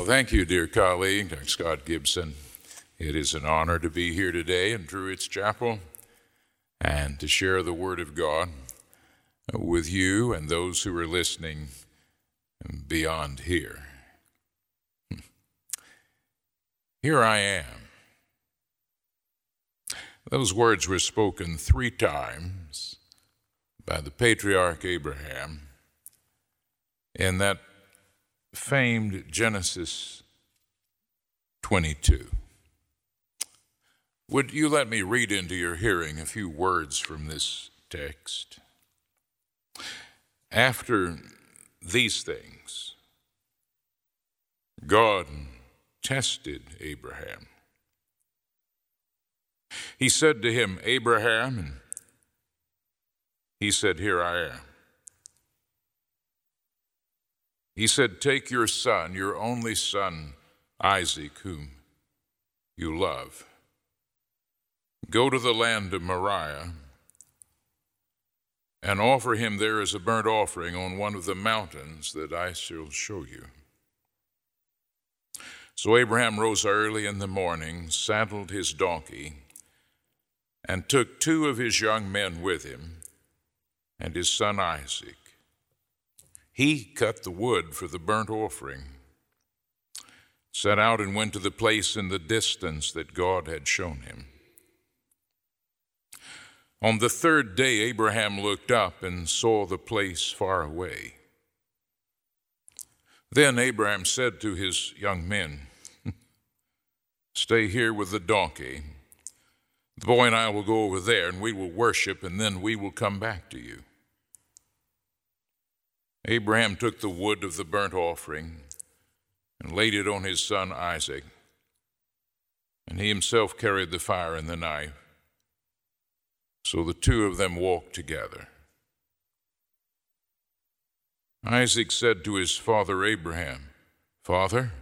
Well, thank you, dear colleague, Dr. Scott Gibson. It is an honor to be here today in Truett's Chapel and to share the Word of God with you and those who are listening beyond here. Here I am. Those words were spoken three times by the patriarch Abraham in that famed Genesis 22. Would you let me read into your hearing a few words from this text? After these things, God tested Abraham. He said to him, Abraham, and he said, Here I am. He said, Take your son, your only son, Isaac, whom you love. Go to the land of Moriah and offer him there as a burnt offering on one of the mountains that I shall show you. So Abraham rose early in the morning, saddled his donkey, and took two of his young men with him and his son Isaac. He cut the wood for the burnt offering, set out and went to the place in the distance that God had shown him. On the third day, Abraham looked up and saw the place far away. Then Abraham said to his young men, Stay here with the donkey. The boy and I will go over there, and we will worship, and then we will come back to you. Abraham took the wood of the burnt offering and laid it on his son Isaac, and he himself carried the fire and the knife. So the two of them walked together. Isaac said to his father Abraham, Father?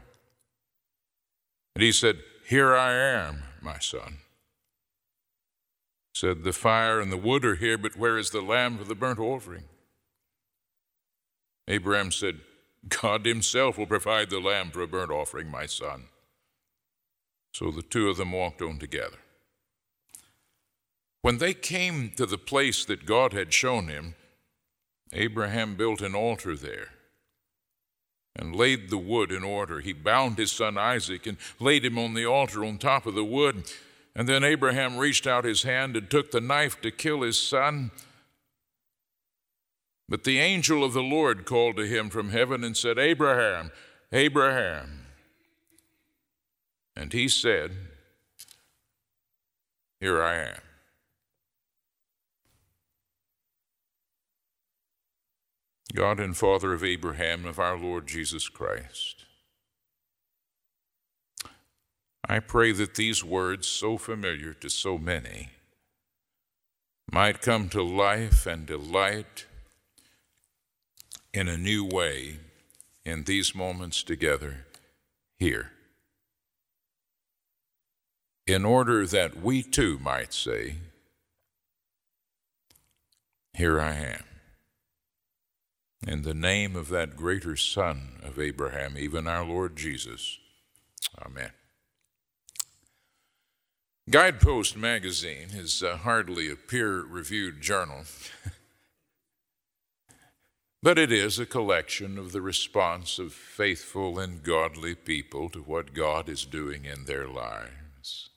And he said, Here I am, my son. Said, The fire and the wood are here, but where is the lamb for the burnt offering? Abraham said, God himself will provide the lamb for a burnt offering, my son. So the two of them walked on together. When they came to the place that God had shown him, Abraham built an altar there and laid the wood in order. He bound his son Isaac and laid him on the altar on top of the wood. And then Abraham reached out his hand and took the knife to kill his son. But the angel of the Lord called to him from heaven and said, Abraham, Abraham. And he said, Here I am. God and Father of Abraham, of our Lord Jesus Christ, I pray that these words, so familiar to so many, might come to life and delight in a new way in these moments together here, in order that we too might say, Here I am. In the name of that greater Son of Abraham, even our Lord Jesus. Amen. Guidepost Magazine is hardly a peer-reviewed journal, but it is a collection of the response of faithful and godly people to what God is doing in their lives.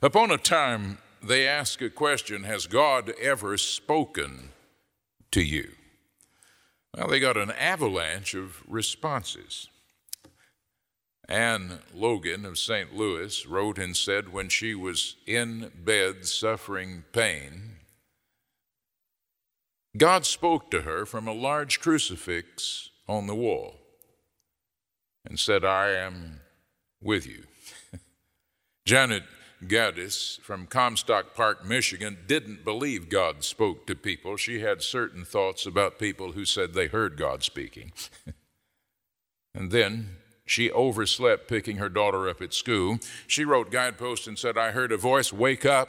Upon a time, they ask a question, has God ever spoken to you? Well, they got an avalanche of responses. Anne Logan of St. Louis wrote and said when she was in bed suffering pain, God spoke to her from a large crucifix on the wall and said, I am with you. Janet Gaddis from Comstock Park, Michigan, didn't believe God spoke to people. She had certain thoughts about people who said they heard God speaking. And then she overslept picking her daughter up at school. She wrote Guideposts and said, I heard a voice, wake up.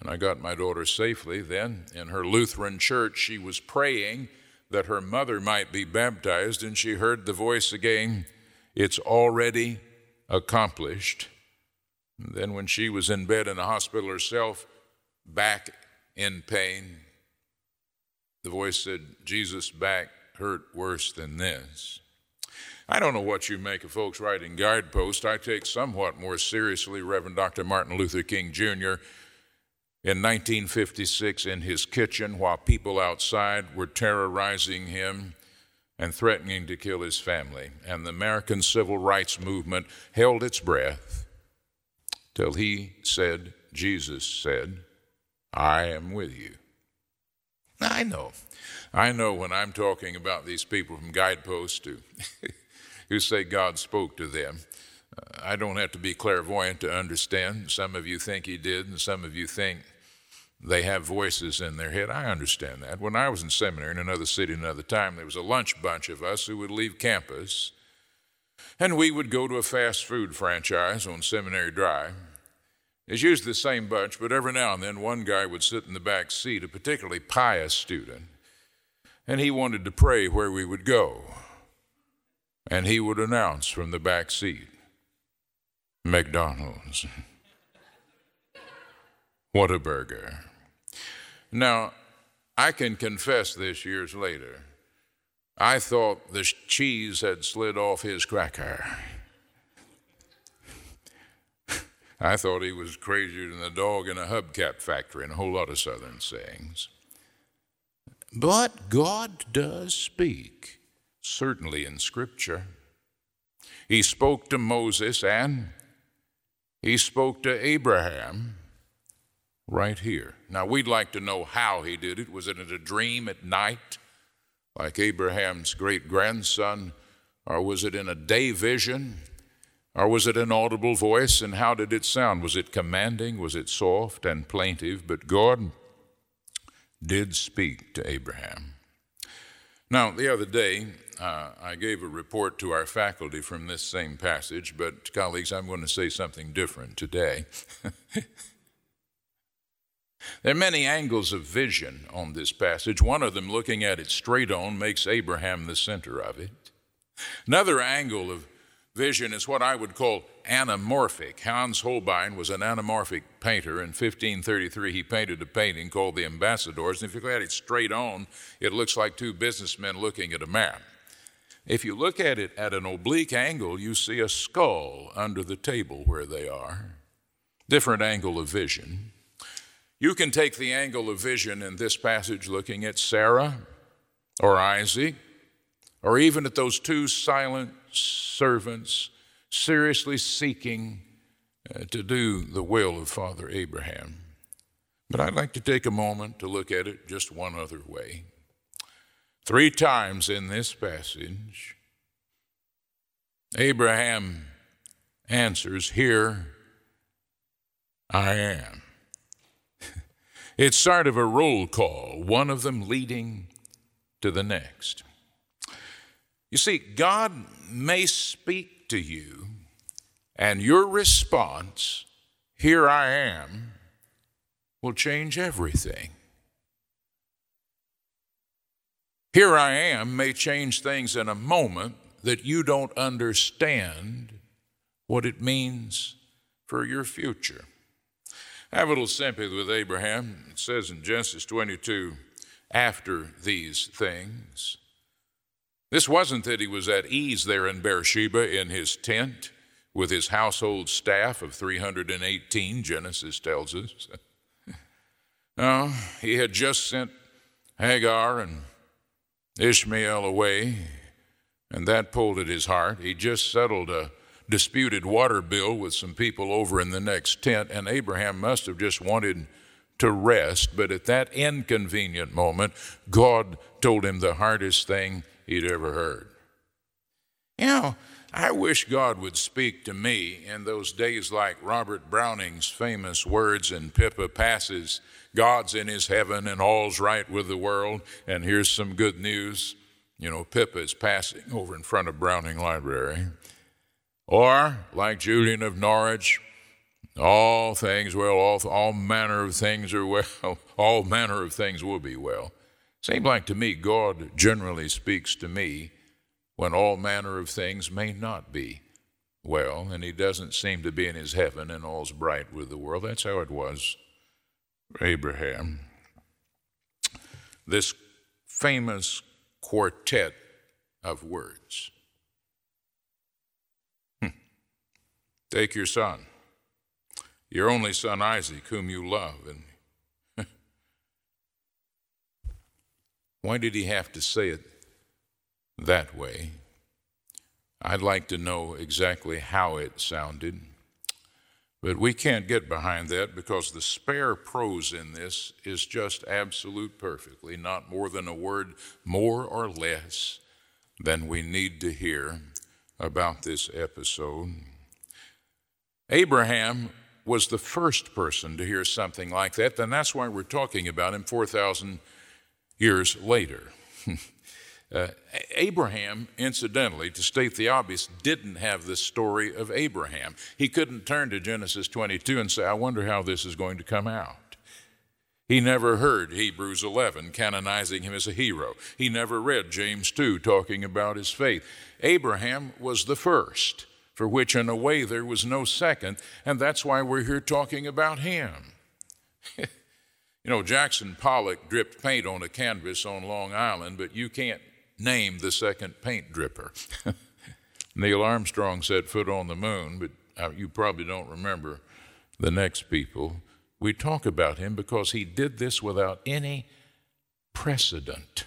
And I got my daughter safely. Then in her Lutheran church, she was praying that her mother might be baptized, and she heard the voice again, It's already accomplished. And then when she was in bed in the hospital herself, back in pain, the voice said, Jesus' back hurt worse than this. I don't know what you make of folks writing guideposts. I take somewhat more seriously Reverend Dr. Martin Luther King, Jr. in 1956 in his kitchen while people outside were terrorizing him and threatening to kill his family. And the American Civil Rights Movement held its breath till he said, Jesus said, I am with you. I know when I'm talking about these people from Guideposts who say God spoke to them. I don't have to be clairvoyant to understand. Some of you think he did, and some of you think they have voices in their head. I understand that. When I was in seminary in another city another time, there was a lunch bunch of us who would leave campus, and we would go to a fast food franchise on Seminary Drive. It's usually the same bunch, but every now and then one guy would sit in the back seat, a particularly pious student, and he wanted to pray where we would go. And he would announce from the back seat, McDonald's, Whataburger. Now, I can confess this years later, I thought the cheese had slid off his cracker. I thought he was crazier than a dog in a hubcap factory and a whole lot of Southern sayings. But God does speak, certainly in Scripture. He spoke to Moses and he spoke to Abraham right here. Now, we'd like to know how he did it. Was it in a dream at night, like Abraham's great-grandson, or was it in a day vision? Or was it an audible voice, and how did it sound? Was it commanding? Was it soft and plaintive? But God did speak to Abraham. Now, the other day, I gave a report to our faculty from this same passage, but colleagues, I'm going to say something different today. There are many angles of vision on this passage. One of them, looking at it straight on, makes Abraham the center of it. Another angle of vision is what I would call anamorphic. Hans Holbein was an anamorphic painter. In 1533, he painted a painting called The Ambassadors. And if you look at it straight on, it looks like two businessmen looking at a map. If you look at it at an oblique angle, you see a skull under the table where they are. Different angle of vision. You can take the angle of vision in this passage looking at Sarah or Isaac, or even at those two silent servants seriously seeking to do the will of Father Abraham. But I'd like to take a moment to look at it just one other way. Three times in this passage, Abraham answers, here I am. It's sort of a roll call, one of them leading to the next. You see, God may speak to you, and your response, here I am, will change everything. Here I am may change things in a moment that you don't understand what it means for your future. I have a little sympathy with Abraham. It says in Genesis 22, after these things. This wasn't that he was at ease there in Beersheba in his tent with his household staff of 318, Genesis tells us. No, he had just sent Hagar and Ishmael away, and that pulled at his heart. He just settled a disputed water bill with some people over in the next tent, and Abraham must have just wanted to rest, but at that inconvenient moment, God told him the hardest thing he'd ever heard. You know, I wish God would speak to me in those days like Robert Browning's famous words in Pippa Passes, God's in his heaven and all's right with the world, and here's some good news. You know, Pippa is passing over in front of Browning Library. Or, like Julian of Norwich, all things well, all manner of things are well, all manner of things will be well. Seems like to me God generally speaks to me when all manner of things may not be well, and he doesn't seem to be in his heaven and all's bright with the world. That's how it was for Abraham. This famous quartet of words. Take your son, your only son Isaac, whom you love. And why did he have to say it that way? I'd like to know exactly how it sounded, but we can't get behind that because the spare prose in this is just absolute perfectly, not more than a word more or less than we need to hear about this episode. Abraham was the first person to hear something like that, and that's why we're talking about him 4,000 years later. Abraham, incidentally, to state the obvious, didn't have the story of Abraham. He couldn't turn to Genesis 22 and say, I wonder how this is going to come out. He never heard Hebrews 11 canonizing him as a hero. He never read James 2 talking about his faith. Abraham was the first, for which in a way there was no second, and that's why we're here talking about him. You know, Jackson Pollock dripped paint on a canvas on Long Island, but you can't name the second paint dripper. Neil Armstrong set foot on the moon, but you probably don't remember the next people. We talk about him because he did this without any precedent.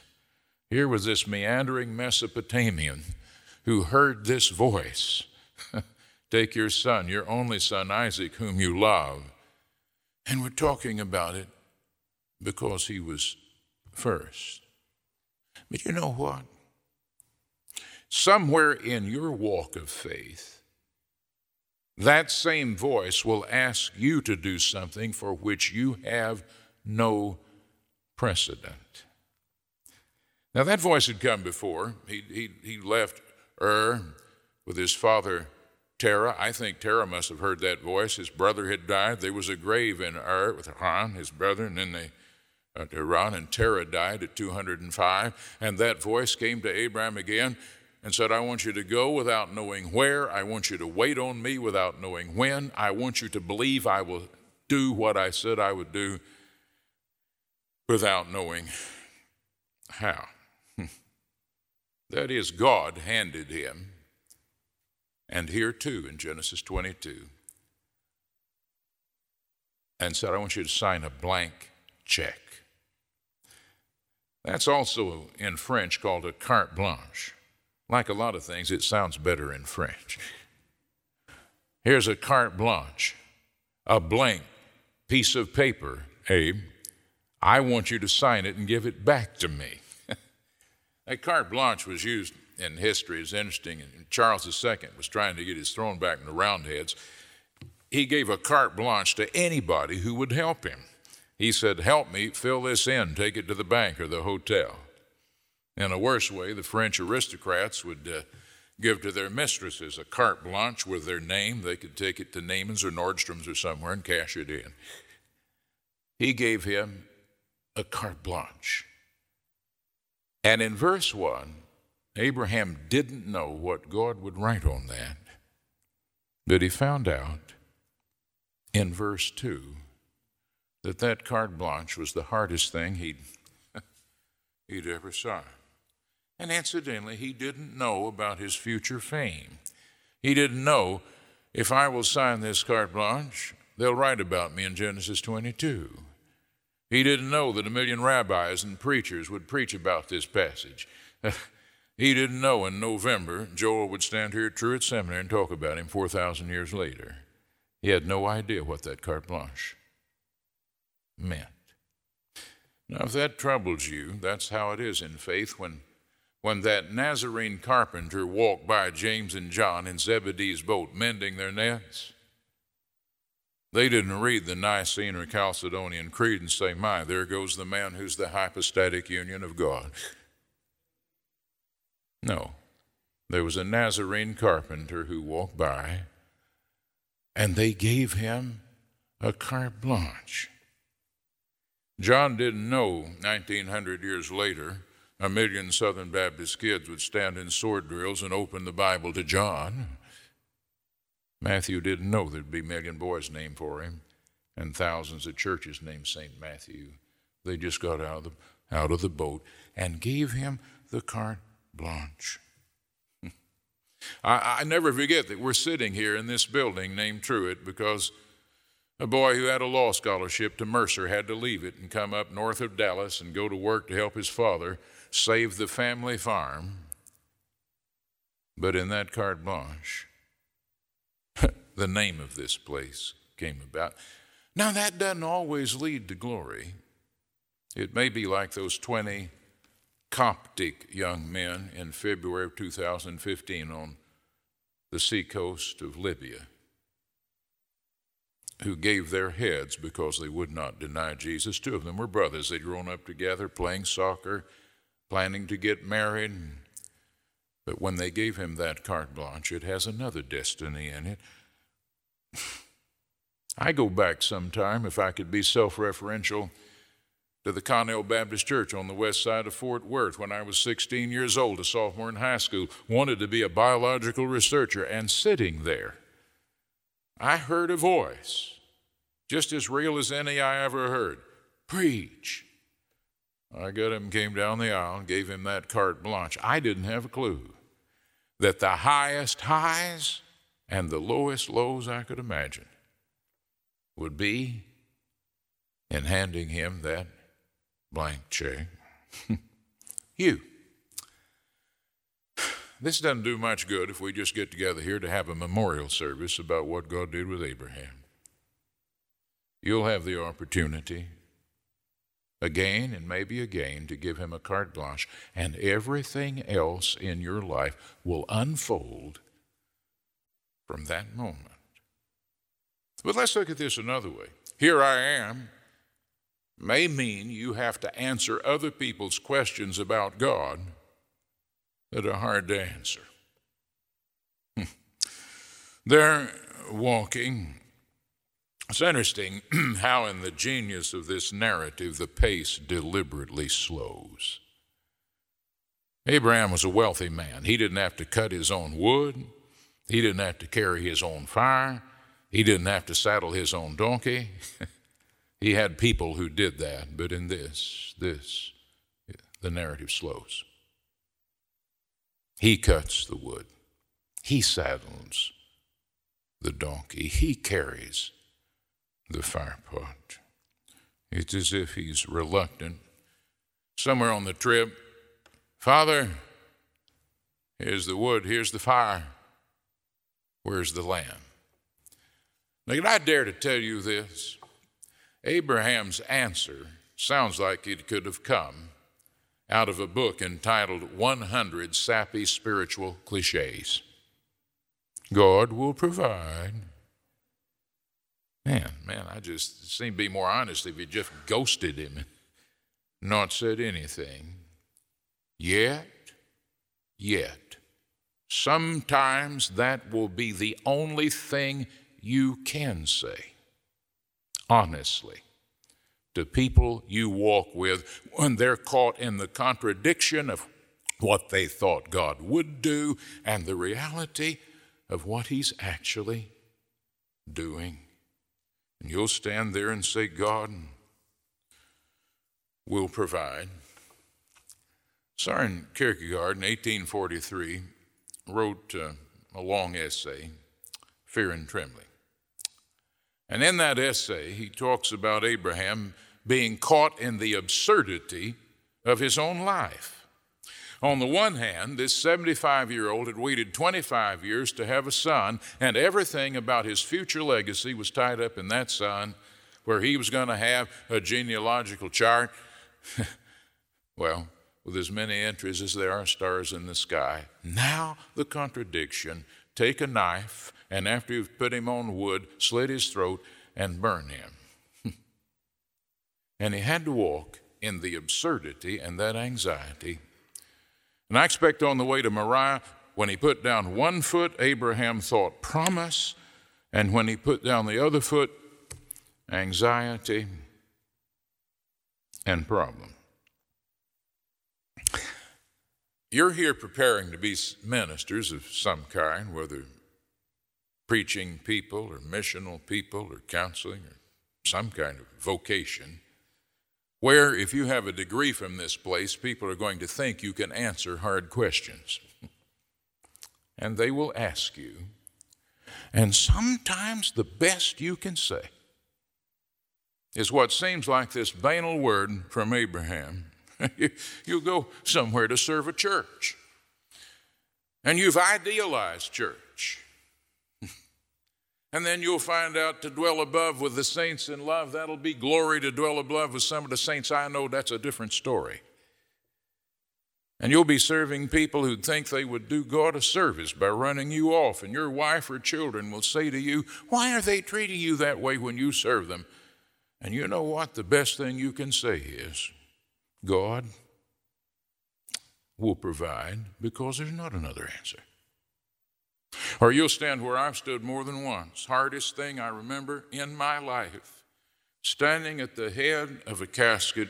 Here was this meandering Mesopotamian who heard this voice. Take your son, your only son Isaac, whom you love. And we're talking about it because he was first. But you know what? Somewhere in your walk of faith, that same voice will ask you to do something for which you have no precedent. Now that voice had come before. He left Ur with his father Terah. I think Terah must have heard that voice. His brother had died. There was a grave in Ur with Haran, his brother, and then they Iran and Terah died at 205, and that voice came to Abraham again and said, I want you to go without knowing where. I want you to wait on me without knowing when. I want you to believe I will do what I said I would do without knowing how. That is, God handed him, and here too in Genesis 22, and said, I want you to sign a blank check. That's also in French called a carte blanche. Like a lot of things, it sounds better in French. Here's a carte blanche, a blank piece of paper, Abe. I want you to sign it and give it back to me. A carte blanche was used in history. It's interesting. And Charles II was trying to get his throne back from the Roundheads. He gave a carte blanche to anybody who would help him. He said, help me, fill this in, take it to the bank or the hotel. In a worse way, the French aristocrats would give to their mistresses a carte blanche with their name. They could take it to Neiman's or Nordstrom's or somewhere and cash it in. He gave him a carte blanche. And in verse 1, Abraham didn't know what God would write on that, but he found out in verse 2 that carte blanche was the hardest thing he'd ever signed. And incidentally, he didn't know about his future fame. He didn't know, if I will sign this carte blanche, they'll write about me in Genesis 22. He didn't know that 1 million rabbis and preachers would preach about this passage. He didn't know in November, Joel would stand here at Truett Seminary and talk about him 4,000 years later. He had no idea what that carte blanche meant. Now, if that troubles you, that's how it is in faith. When that Nazarene carpenter walked by James and John in Zebedee's boat mending their nets, they didn't read the Nicene or Chalcedonian Creed and say, my, there goes the man who's the hypostatic union of God. No, there was a Nazarene carpenter who walked by, and they gave him a carte blanche. John didn't know 1,900 years later a million Southern Baptist kids would stand in sword drills and open the Bible to John. Matthew didn't know there'd be a million boys named for him and thousands of churches named St. Matthew. They just got out of the boat and gave him the carte blanche. I never forget that we're sitting here in this building named Truett because a boy who had a law scholarship to Mercer had to leave it and come up north of Dallas and go to work to help his father save the family farm. But in that carte blanche, the name of this place came about. Now, that doesn't always lead to glory. It may be like those 20 Coptic young men in February of 2015 on the seacoast of Libya, who gave their heads because they would not deny Jesus. Two of them were brothers. They'd grown up together, playing soccer, planning to get married. But when they gave him that carte blanche, it has another destiny in it. I go back sometime, if I could be self-referential, to the Connell Baptist Church on the west side of Fort Worth when I was 16 years old, a sophomore in high school, wanted to be a biological researcher, and sitting there, I heard a voice, just as real as any I ever heard, preach. I got him, came down the aisle, and gave him that carte blanche. I didn't have a clue that the highest highs and the lowest lows I could imagine would be in handing him that blank check. You. This doesn't do much good if we just get together here to have a memorial service about what God did with Abraham. You'll have the opportunity again and maybe again to give him a carte blanche, and everything else in your life will unfold from that moment. But let's look at this another way. Here I am may mean you have to answer other people's questions about God that are hard to answer. They're walking. It's interesting how in the genius of this narrative the pace deliberately slows. Abraham was a wealthy man. He didn't have to cut his own wood. He didn't have to carry his own fire. He didn't have to saddle his own donkey. He had people who did that, but in this, the narrative slows. He cuts the wood. He saddles the donkey. He carries the fire pot. It's as if he's reluctant. Somewhere on the trip, Father, here's the wood, here's the fire. Where's the lamb? Now, can I dare to tell you this? Abraham's answer sounds like it could have come out of a book entitled 100 Sappy Spiritual Cliches. God will provide. Man, I just, it seemed to be more honest if you just ghosted him and not said anything. Yet, sometimes that will be the only thing you can say, honestly, to people you walk with when they're caught in the contradiction of what they thought God would do and the reality of what he's actually doing. And you'll stand there and say, God will provide. Søren Kierkegaard in 1843 wrote a long essay, Fear and Trembling. And in that essay, he talks about Abraham being caught in the absurdity of his own life. On the one hand, this 75-year-old had waited 25 years to have a son, and everything about his future legacy was tied up in that son, where he was going to have a genealogical chart, well, with as many entries as there are stars in the sky. Now the contradiction, take a knife, and after you've put him on wood, slit his throat and burn him. And he had to walk in the absurdity and that anxiety. And I expect on the way to Moriah, when he put down one foot, Abraham thought promise, and when he put down the other foot, anxiety and problem. You're here preparing to be ministers of some kind, whether preaching people or missional people or counseling or some kind of vocation, where if you have a degree from this place, people are going to think you can answer hard questions. And they will ask you. And sometimes the best you can say is what seems like this banal word from Abraham. You go somewhere to serve a church. And you've idealized church. And then you'll find out to dwell above with the saints in love, that'll be glory. To dwell above with some of the saints I know, that's a different story. And you'll be serving people who'd think they would do God a service by running you off. And your wife or children will say to you, why are they treating you that way when you serve them? And you know what? The best thing you can say is, God will provide, because there's not another answer. Or you'll stand where I've stood more than once. Hardest thing I remember in my life, standing at the head of a casket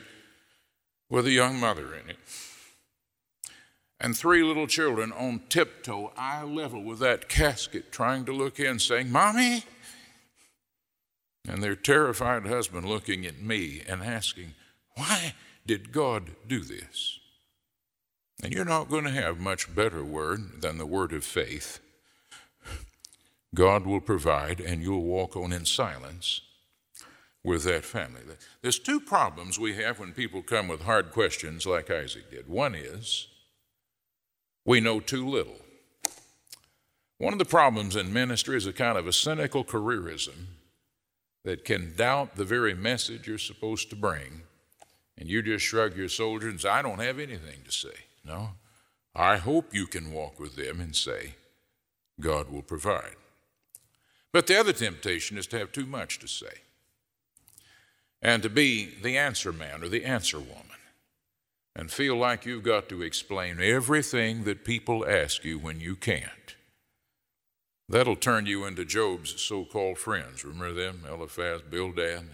with a young mother in it and three little children on tiptoe, eye level with that casket, trying to look in, saying, Mommy! And their terrified husband looking at me and asking, why did God do this? And you're not going to have much better word than the word of faith. God will provide, and you'll walk on in silence with that family. There's two problems we have when people come with hard questions like Isaac did. One is, we know too little. One of the problems in ministry is a kind of a cynical careerism that can doubt the very message you're supposed to bring, and you just shrug your shoulders and say, I don't have anything to say. No, I hope you can walk with them and say, God will provide. But the other temptation is to have too much to say and to be the answer man or the answer woman and feel like you've got to explain everything that people ask you when you can't. That'll turn you into Job's so-called friends. Remember them? Eliphaz, Bildad.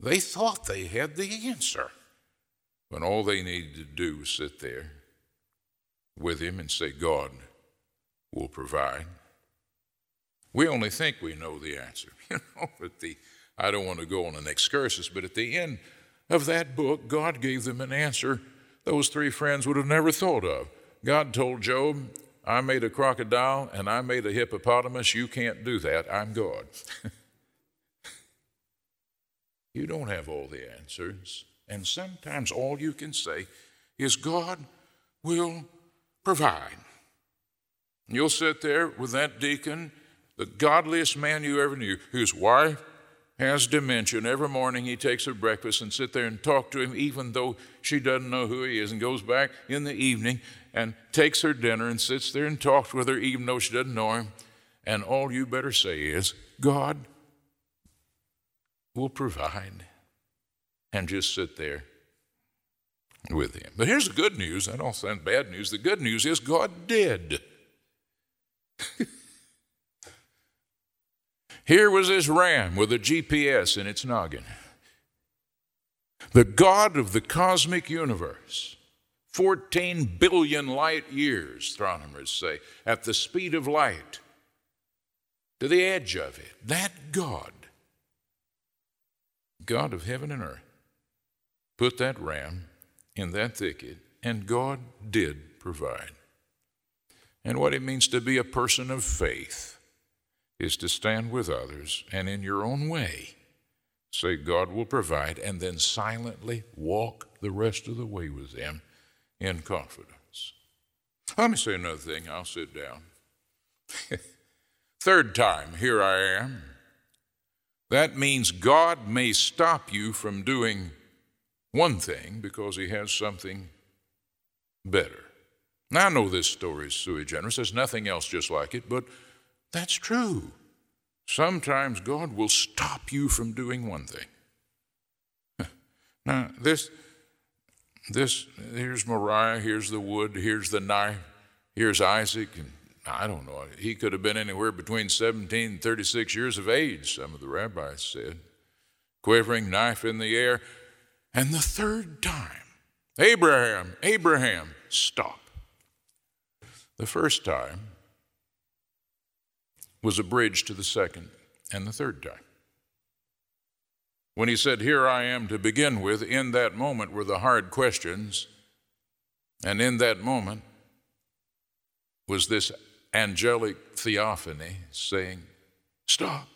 They thought they had the answer when all they needed to do was sit there with him and say, God will provide. We only think we know the answer. But I don't want to go on an excursus, but at the end of that book, God gave them an answer those three friends would have never thought of. God told Job, I made a crocodile and I made a hippopotamus. You can't do that. I'm God. You don't have all the answers. And sometimes all you can say is God will provide. You'll sit there with that deacon, the godliest man you ever knew, whose wife has dementia. Every morning he takes her breakfast and sit there and talk to him, even though she doesn't know who he is, and goes back in the evening and takes her dinner and sits there and talks with her, even though she doesn't know him. And all you better say is, God will provide, and just sit there with him. But here's the good news. That all sounds bad news. The good news is God did. Here was this ram with a GPS in its noggin. The God of the cosmic universe, 14 billion light years, astronomers say, at the speed of light, to the edge of it, that God of heaven and earth, put that ram in that thicket, and God did provide. And what it means to be a person of faith is to stand with others and in your own way say God will provide, and then silently walk the rest of the way with them in confidence. Let me say another thing. I'll sit down. Third time, here I am. That means God may stop you from doing one thing because he has something better. Now, I know this story is sui generis. There's nothing else just like it, but that's true. Sometimes God will stop you from doing one thing. Now, here's Moriah, here's the wood, here's the knife, here's Isaac, and I don't know. He could have been anywhere between 17 and 36 years of age, some of the rabbis said. Quivering, knife in the air. And the third time, Abraham, stop. The first time was a bridge to the second and the third time. When he said, "Here I am to begin with," in that moment were the hard questions, and in that moment was this angelic theophany saying, "Stop."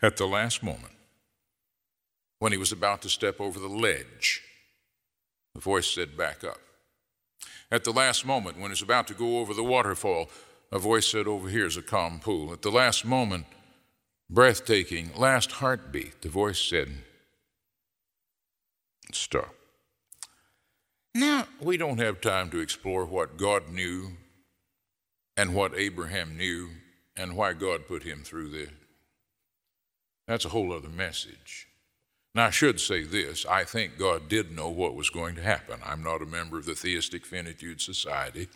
At the last moment, when he was about to step over the ledge, the voice said, "Back up." At the last moment, when he was about to go over the waterfall, a voice said, "Over here's a calm pool." At the last moment, breathtaking, last heartbeat, the voice said, "Stop." Now, we don't have time to explore what God knew and what Abraham knew and why God put him through this. That's a whole other message. Now, I should say this. I think God did know what was going to happen. I'm not a member of the Theistic Finitude Society.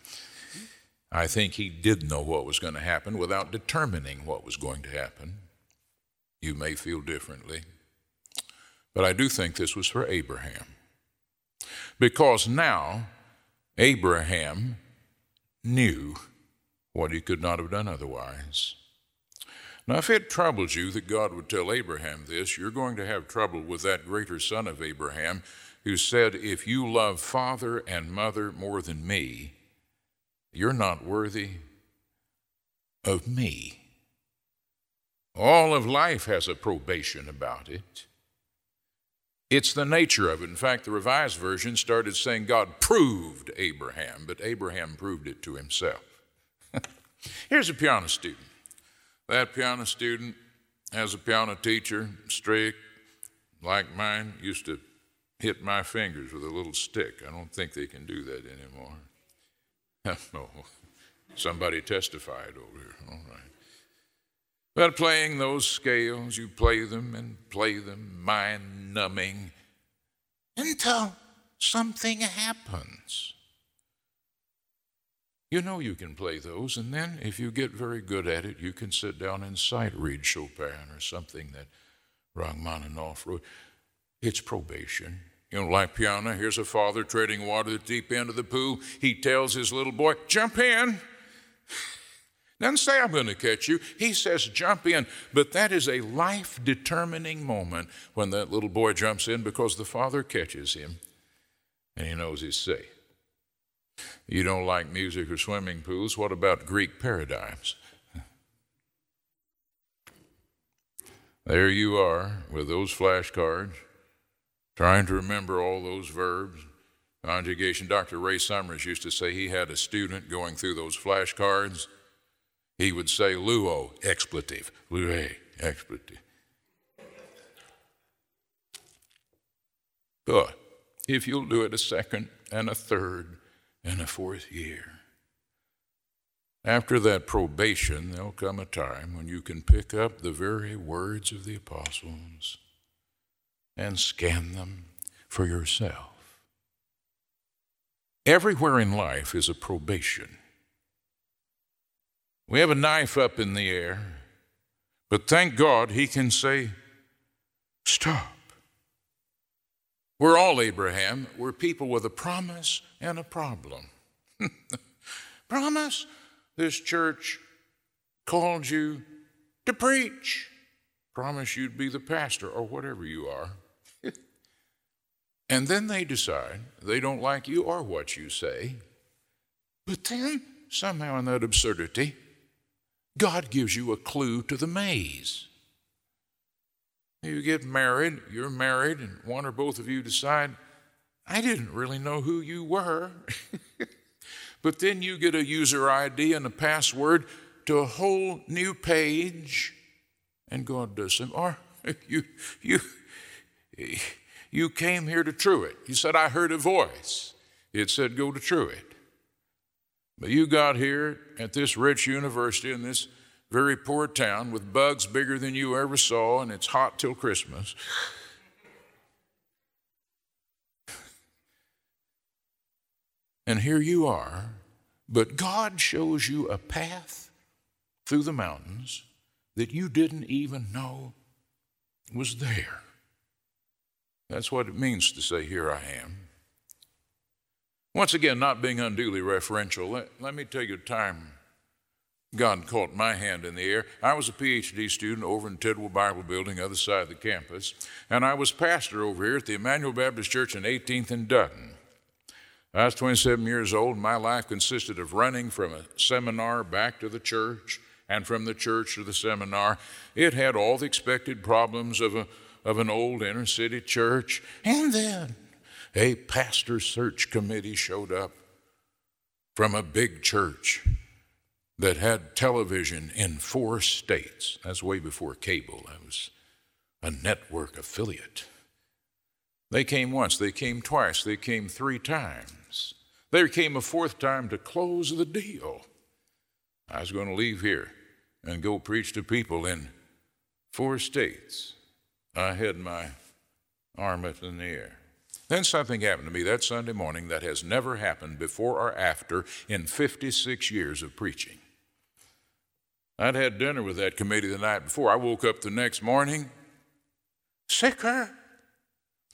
I think he did know what was going to happen without determining what was going to happen. You may feel differently. But I do think this was for Abraham. Because now Abraham knew what he could not have done otherwise. Now, if it troubles you that God would tell Abraham this, you're going to have trouble with that greater son of Abraham who said, "If you love father and mother more than me, you're not worthy of me." All of life has a probation about it. It's the nature of it. In fact, the Revised Version started saying God proved Abraham, but Abraham proved it to himself. Here's a piano student. That piano student has a piano teacher, strict, like mine, used to hit my fingers with a little stick. I don't think they can do that anymore. No, somebody testified over here, all right. But playing those scales, you play them, mind-numbing, until something happens. You know you can play those, and then if you get very good at it, you can sit down and sight-read Chopin or something that Rachmaninoff wrote. It's probation. You don't like piano? Here's a father treading water at the deep end of the pool. He tells his little boy, "Jump in." Doesn't say, "I'm going to catch you." He says, "Jump in." But that is a life-determining moment when that little boy jumps in, because the father catches him and he knows he's safe. You don't like music or swimming pools? What about Greek paradigms? There you are with those flashcards, trying to remember all those verbs, conjugation. Dr. Ray Summers used to say he had a student going through those flashcards. He would say, "Luo, expletive. Lure, expletive." But if you'll do it a second and a third and a fourth year, after that probation, there'll come a time when you can pick up the very words of the apostles and scan them for yourself. Everywhere in life is a probation. We have a knife up in the air, but thank God he can say, "Stop." We're all Abraham. We're people with a promise and a problem. Promise? This church called you to preach. Promise you'd be the pastor or whatever you are. And then they decide they don't like you or what you say. But then, somehow in that absurdity, God gives you a clue to the maze. You get married, you're married, and one or both of you decide, "I didn't really know who you were." But then you get a user ID and a password to a whole new page, and God does something. Or you came here to Truett. You said, "I heard a voice." It said, "Go to Truett." But you got here at this rich university in this very poor town with bugs bigger than you ever saw, and it's hot till Christmas. And here you are, but God shows you a path through the mountains that you didn't even know was there. That's what it means to say, "Here I am." Once again, not being unduly referential, let me tell you a time God caught my hand in the air. I was a PhD student over in Tidwell Bible Building, other side of the campus, and I was pastor over here at the Emmanuel Baptist Church in 18th and Dutton. I was 27 years old, and my life consisted of running from a seminar back to the church and from the church to the seminar. It had all the expected problems of an old inner city church. And then a pastor search committee showed up from a big church that had television in 4 states. That's way before cable. That was a network affiliate. They came once, they came twice, they came 3 times. There came a 4th time to close the deal. I was going to leave here and go preach to people in 4 states. I had my arm up in the air. Then something happened to me that Sunday morning that has never happened before or after in 56 years of preaching. I'd had dinner with that committee the night before. I woke up the next morning sicker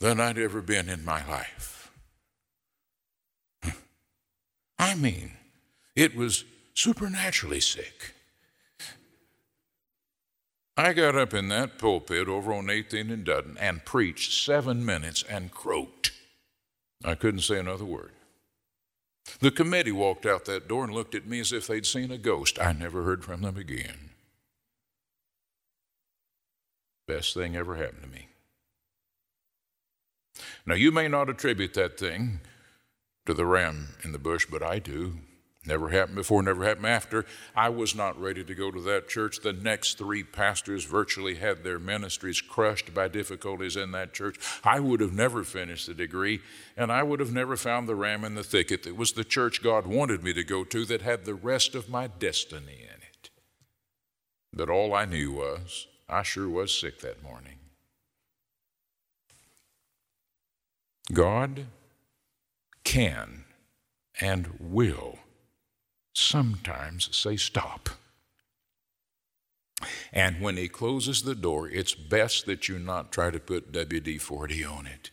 than I'd ever been in my life. I mean, it was supernaturally sick. I got up in that pulpit over on 18th and Dutton and preached 7 minutes and croaked. I couldn't say another word. The committee walked out that door and looked at me as if they'd seen a ghost. I never heard from them again. Best thing ever happened to me. Now, you may not attribute that thing to the ram in the bush, but I do. Never happened before, never happened after. I was not ready to go to that church. The next 3 pastors virtually had their ministries crushed by difficulties in that church. I would have never finished the degree, and I would have never found the ram in the thicket that was the church God wanted me to go to that had the rest of my destiny in it. But all I knew was I sure was sick that morning. God can and will sometimes say stop. And when he closes the door, it's best that you not try to put WD-40 on it.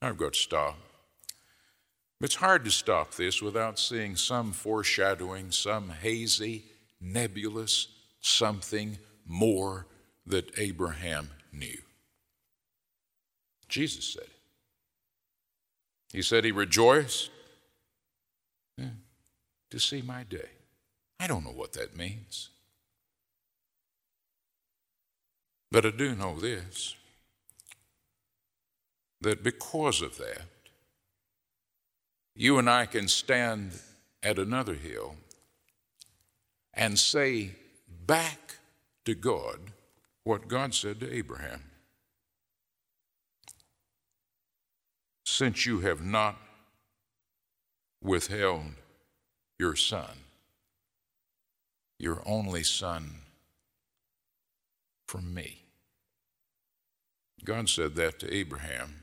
I've got to stop. It's hard to stop this without seeing some foreshadowing, some hazy, nebulous something more that Abraham knew. Jesus said it. He said he rejoiced to see my day. I don't know what that means. But I do know this, that because of that, you and I can stand at another hill and say back to God what God said to Abraham. Since you have not withheld your son, your only son, from me. God said that to Abraham,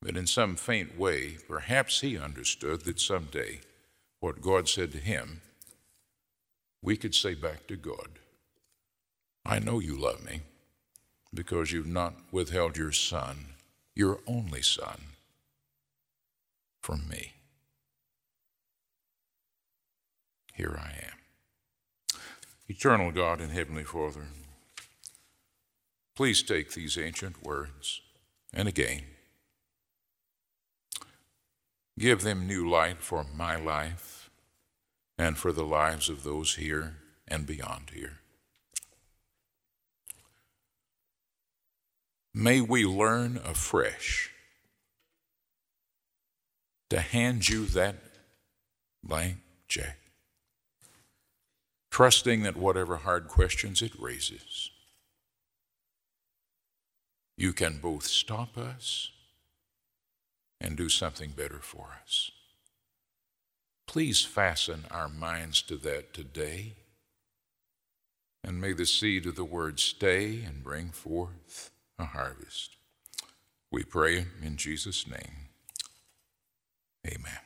but in some faint way, perhaps he understood that someday what God said to him, we could say back to God, I know you love me because you've not withheld your son, your only son, from me. Here I am. Eternal God and Heavenly Father, please take these ancient words and again, give them new light for my life and for the lives of those here and beyond here. May we learn afresh to hand you that blank check, trusting that whatever hard questions it raises, you can both stop us and do something better for us. Please fasten our minds to that today, and may the seed of the word stay and bring forth a harvest. We pray in Jesus' name. Amen.